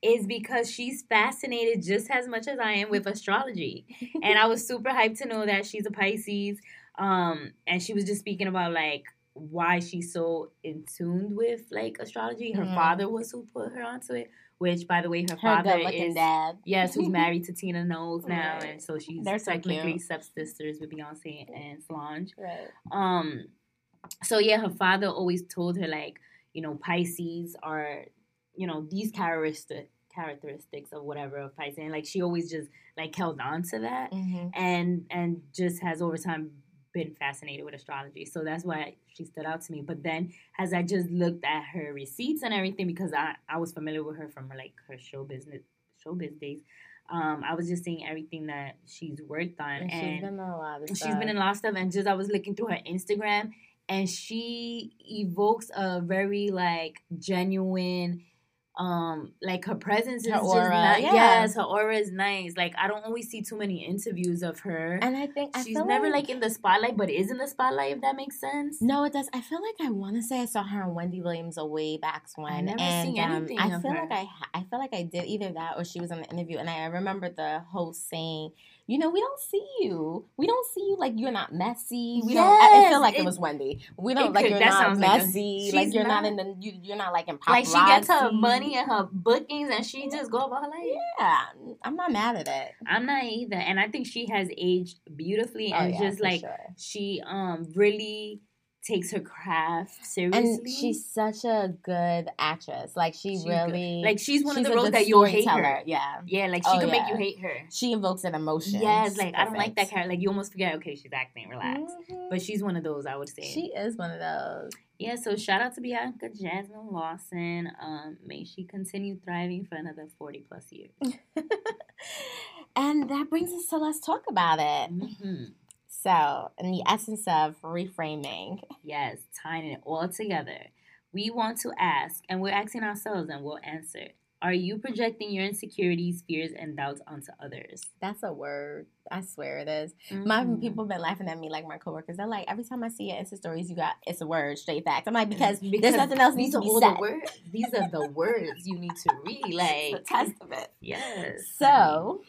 is because she's fascinated just as much as I am with astrology. And I was super hyped to know that she's a Pisces. And she was just speaking about, like, why she's so in tune with, like, astrology. Her father was who put her onto it, which, by the way, her father is... dad. Yes, who's married to Tina Knowles now, and so she's technically stepsisters with Beyonce and Solange. Right. So, yeah, her father always told her, like, you know, Pisces are, you know, these characteristics of whatever of Pisces. And, like, she always just, like, held on to that and just has over time been fascinated with astrology. So that's why she stood out to me. But then as I just looked at her receipts and everything, because I was familiar with her from her, like, her showbiz days, I was just seeing everything that she's worked on. And she's been in a lot of stuff. And just I was looking through her Instagram, and she evokes a very, like, genuine, like, her presence is her aura. Yes, her aura is nice. Like, I don't always see too many interviews of her. And I think she's never, like, in the spotlight, but is in the spotlight, if that makes sense. No, it does. I feel like I want to say I saw her on Wendy Williams a way back when. I've never seen anything of her. I feel like I did either that or she was in the interview. And I remember the host saying, you know, we don't see you. We don't see you like you're not messy. I feel like it was Wendy. We don't like you're not messy. Like you're not in the. You're not like in paparazzi. Like she gets her money and her bookings, and she just go about her life. Yeah, I'm not mad at it. I'm not either, and I think she has aged beautifully, and just like she really takes her craft seriously. And she's such a good actress. Like, she's really... Good. Like, she's one of the roles that you'll hate her. Yeah. Yeah, like, she can make you hate her. She invokes an emotion. Yes, like, I don't like that character. Like, you almost forget, okay, she's acting, relax. Mm-hmm. But she's one of those, I would say. She is one of those. Yeah, so shout out to Bianca Jasmine Lawson. May she continue thriving for another 40-plus years. And that brings us to Let's Talk About It. Mm-hmm. So, in the essence of reframing. Yes, tying it all together. We want to ask, and we're asking ourselves, and we'll answer. Are you projecting your insecurities, fears, and doubts onto others? That's a word. I swear it is. Mm-hmm. My people have been laughing at me, like my coworkers. They're like, every time I see your Insta stories, you got, it's a word, straight facts. I'm like, because there's nothing else needs to be said. These are the words you need to read. Like, it's a testament. Yes. So...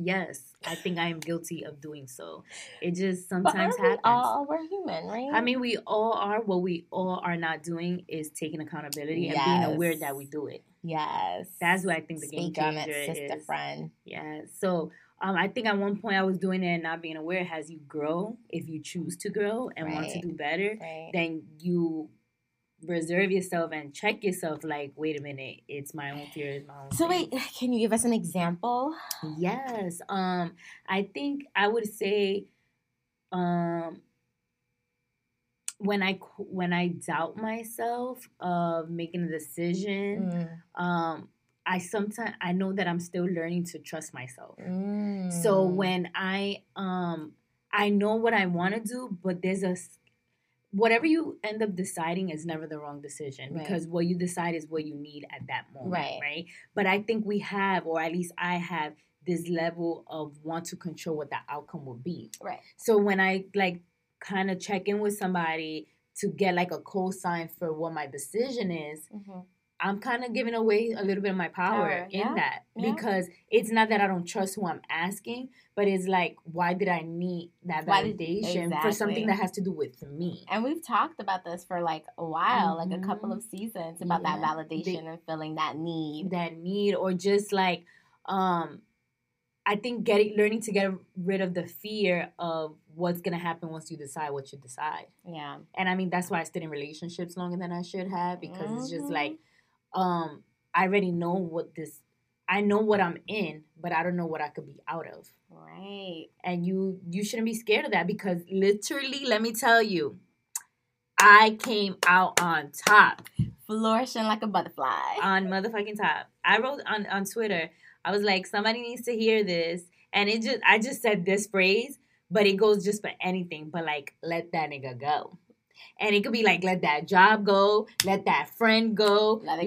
Yes, I think I am guilty of doing so. It just sometimes happens. We're human, right? I mean, we all are. What we all are not doing is taking accountability and being aware that we do it. Yes. That's what I think the game changer is. Speak on it, sister friend. Yeah. So I think at one point I was doing it and not being aware. As you grow, if you choose to grow and want to do better, then you... reserve yourself and check yourself, like, wait a minute, it's my own fear, it's my own thing. Wait, can you give us an example? Yes. I think I would say when I doubt myself of making a decision, I know that I'm still learning to trust myself. So when I know what I want to do, but there's a whatever you end up deciding is never the wrong decision because what you decide is what you need at that moment, right? But I think we have, or at least I have, this level of want to control what the outcome will be. Right. So when I, like, kind of check in with somebody to get, like, a cosign for what my decision is, I'm kind of giving away a little bit of my power in that because it's not that I don't trust who I'm asking, but it's like, why did I need that validation for something that has to do with me? And we've talked about this for, like, a while, like a couple of seasons, about that validation and feeling that need. That need, or just, like, I think learning to get rid of the fear of what's going to happen once you decide what you decide. Yeah. And, I mean, that's why I stayed in relationships longer than I should have because it's just, like, I already know I know what I'm in, but I don't know what I could be out of. Right. And you shouldn't be scared of that because literally, let me tell you, I came out on top. Flourishing like a butterfly. On motherfucking top. I wrote on Twitter, I was like, somebody needs to hear this. And I just said this phrase, but it goes just for anything. But, like, let that nigga go. And it could be like, let that job go, let that friend go, let it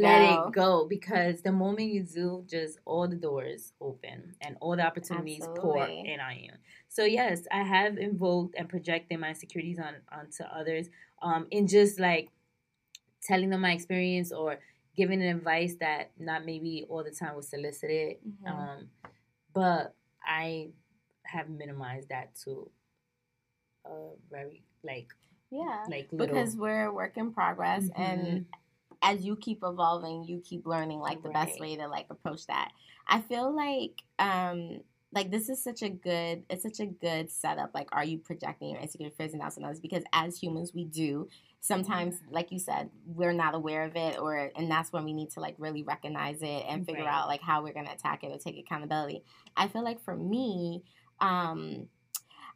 go. Because the moment you do, just all the doors open and all the opportunities pour in on you. So, yes, I have invoked and projected my insecurities onto others in just, like, telling them my experience or giving advice that not maybe all the time was solicited. But I have minimized that to a very, like... Yeah. Like little... Because we're a work in progress, mm-hmm. and as you keep evolving, you keep learning, like, the right. best way to, like, approach that. I feel like this is such a good, it's such a good setup. Like, are you projecting your insecure fears and doubts on others? Because as humans, we do. Sometimes, like you said, we're not aware of it, and that's when we need to, like, really recognize it and figure right. out, like, how we're going to attack it or take accountability. I feel like for me, I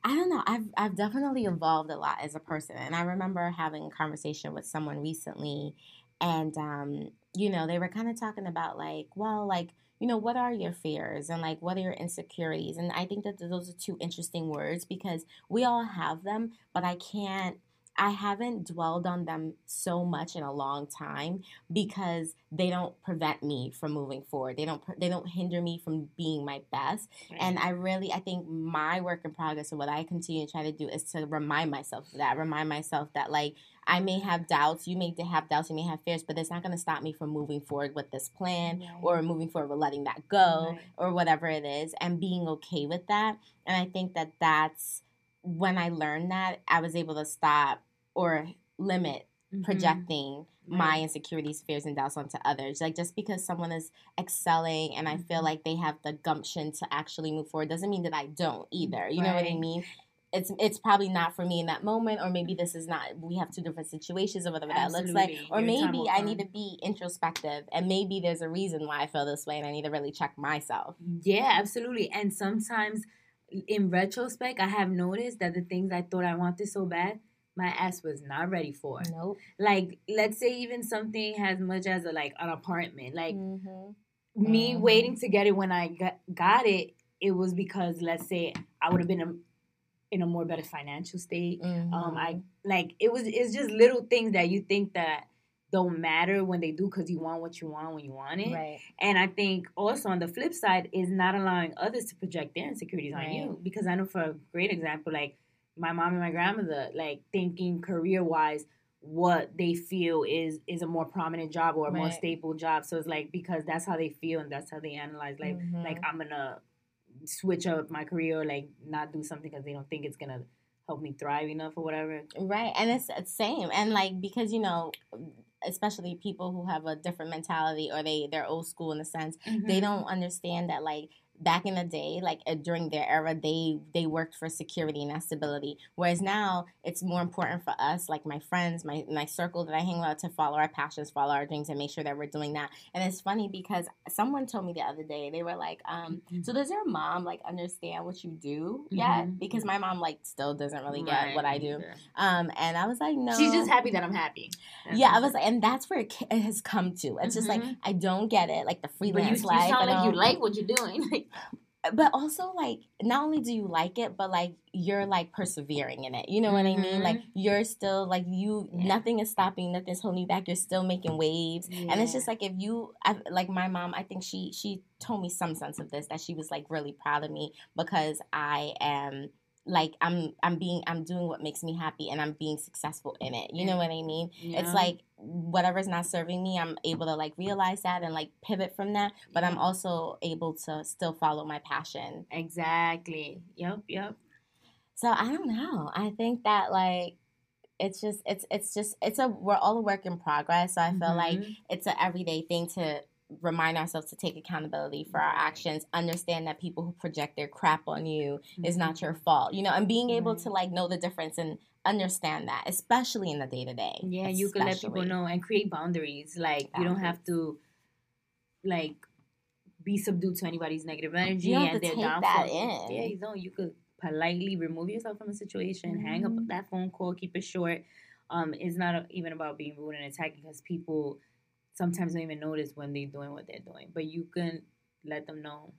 don't know. I've definitely evolved a lot as a person. And I remember having a conversation with someone recently, and, you know, they were kind of talking about, like, well, like, you know, what are your fears and, like, what are your insecurities? And I think that those are two interesting words because we all have them, but I haven't dwelled on them so much in a long time because they don't prevent me from moving forward. They don't hinder me from being my best. Right. And I think my work in progress and what I continue to try to do is to remind myself that, like, I may have doubts, you may have doubts, you may have fears, but it's not going to stop me from moving forward with this plan right. or moving forward with letting that go right. or whatever it is, and being okay with that. And I think that that's, when I learned that, I was able to stop or limit projecting mm-hmm. my insecurities, fears, and doubts onto others. Like, just because someone is excelling and I feel like they have the gumption to actually move forward doesn't mean that I don't either. You right. know what I mean? It's probably not for me in that moment, or maybe this is not, we have two different situations or whatever Absolutely. That looks like. Or maybe I need to be introspective, and maybe there's a reason why I feel this way and I need to really check myself. Yeah, absolutely. And sometimes... in retrospect, I have noticed that the things I thought I wanted so bad, my ass was not ready for. Nope. Like, let's say even something as much as, like, an apartment. Like, mm-hmm. me mm-hmm. waiting to get it when I got it, it was because, let's say, I would have been in a more better financial state. Mm-hmm. It's just little things that you think that don't matter when they do, because you want what you want when you want it. Right. And I think also on the flip side is not allowing others to project their insecurities right. on you. Because I know, for a great example, like my mom and my grandmother, like thinking career-wise what they feel is a more prominent job or a right. more staple job. So it's like, because that's how they feel and that's how they analyze. Like, mm-hmm. like I'm going to switch up my career or like not do something because they don't think it's going to help me thrive enough or whatever. Right. And it's the same. And like, because, you know... especially people who have a different mentality or they're old school in a sense, mm-hmm. they don't understand that, like, back in the day, like, during their era, they worked for security and stability. Whereas now, it's more important for us, like, my friends, my circle that I hang out, to follow our passions, follow our dreams, and make sure that we're doing that. And it's funny because someone told me the other day, they were like, mm-hmm. so does your mom, like, understand what you do yet? Mm-hmm. Because my mom, like, still doesn't really get right. what I do. Yeah. And I was like, no. She's just happy that I'm happy. That's yeah, I was like, and that's where it has come to. It's mm-hmm. just like, I don't get it, like, the freelance life. You sound like you like what you're doing. Like, but also, like, not only do you like it, but, like, you're, like, persevering in it. You know mm-hmm. what I mean? Like, you're still, like, you, yeah. nothing is stopping, nothing's holding you back. You're still making waves. Yeah. And it's just, like, if you, like, my mom, I think she told me some sense of this, that she was, like, really proud of me because I am, like, I'm doing what makes me happy and I'm being successful in it. You yeah. know what I mean? Yeah. It's, like, whatever's not serving me, I'm able to, like, realize that and, like, pivot from that, but I'm also able to still follow my passion. Exactly. Yep. So I don't know. I think that, like, it's just we're all a work in progress. So I feel mm-hmm. like it's an everyday thing to remind ourselves to take accountability for our actions, understand that people who project their crap on you mm-hmm. is not your fault, you know, and being able right. to, like, know the difference and understand that, especially in the day-to-day. Yeah, especially. You can let people know and create boundaries. Like, you don't have to, like, be subdued to anybody's negative energy and their downfall. Yeah, you know, you could politely remove yourself from a situation, mm-hmm. hang up that phone call, keep it short. It's not even about being rude and attacking, because people sometimes don't even notice when they're doing what they're doing. But you can let them know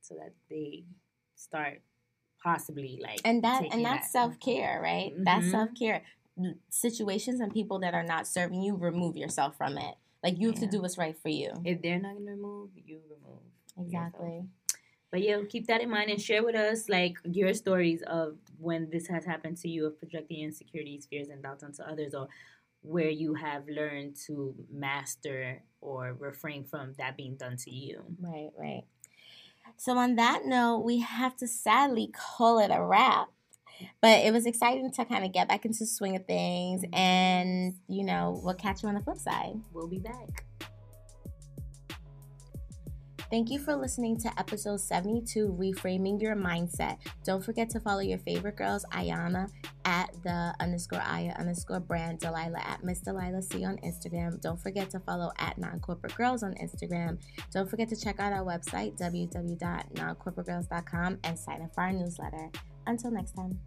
so that they start possibly, like, and that's self-care, right? Mm-hmm. That's self-care. Situations and people that are not serving you, remove yourself from it. Like, you have to do what's right for you. If they're not gonna remove, you remove. Exactly. Yourself. But yeah, keep that in mind and share with us, like, your stories of when this has happened to you, of projecting insecurities, fears, and doubts onto others, or where you have learned to master or refrain from that being done to you. Right. So on that note, we have to sadly call it a wrap. But it was exciting to kind of get back into the swing of things. And, you know, we'll catch you on the flip side. We'll be back. Thank you for listening to episode 72, Reframing Your Mindset. Don't forget to follow your favorite girls, Ayana at the_Aya_brand, Delilah at Miss Delilah C on Instagram. Don't forget to follow at Non-Corporate Girls on Instagram. Don't forget to check out our website, www.noncorporategirls.com, and sign up for our newsletter. Until next time.